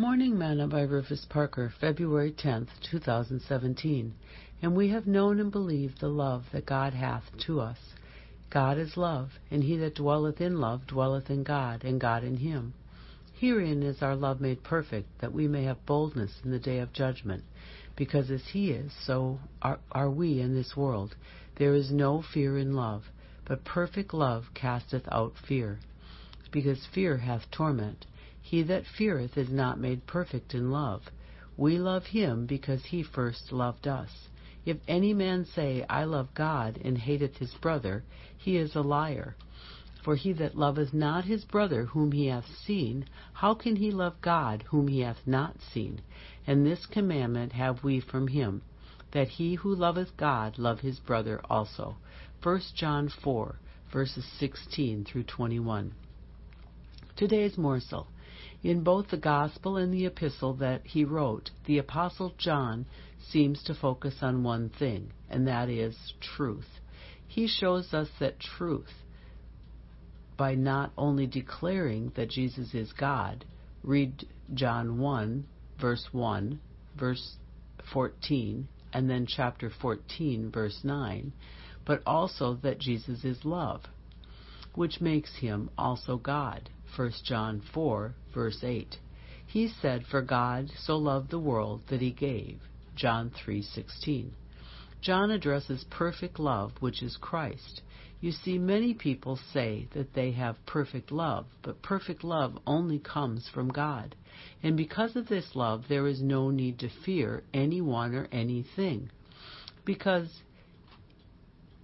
Morning Manna by Rufus Parker, February 10th, 2017. And we have known and believed the love that God hath to us. God is love, and he that dwelleth in love dwelleth in God, and God in him. Herein is our love made perfect, that we may have boldness in the day of judgment. Because as he is, so are we in this world. There is no fear in love, but perfect love casteth out fear, because fear hath torment. He that feareth is not made perfect in love. We love him because he first loved us. If any man say, I love God, and hateth his brother, he is a liar. For he that loveth not his brother whom he hath seen, how can he love God whom he hath not seen? And this commandment have we from him, that he who loveth God love his brother also. 1 John 4, verses 16 through 21. Today's morsel. In both the Gospel and the epistle that he wrote, the Apostle John seems to focus on one thing, and that is truth. He shows us that truth by not only declaring that Jesus is God, read John 1, verse 14, and then chapter 14, verse 9, but also that Jesus is love, which makes him also God. 1 John 4, verse 8. He said, for God so loved the world that he gave. John 3:16. John addresses perfect love, which is Christ. You see, many people say that they have perfect love, but perfect love only comes from God. And because of this love, there is no need to fear anyone or anything. Because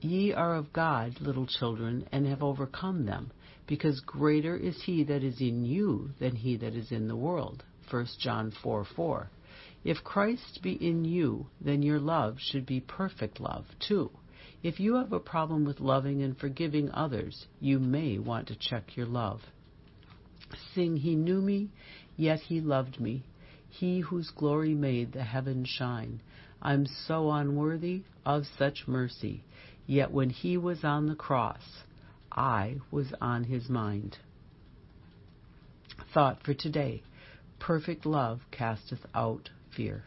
ye are of God, little children, and have overcome them, because greater is he that is in you than he that is in the world. 1 John 4:4. If Christ be in you, then your love should be perfect love, too. If you have a problem with loving and forgiving others, you may want to check your love. Sing, he knew me, yet he loved me. He whose glory made the heavens shine. I'm so unworthy of such mercy. Yet when he was on the cross, I was on his mind. Thought for today. Perfect love casteth out fear.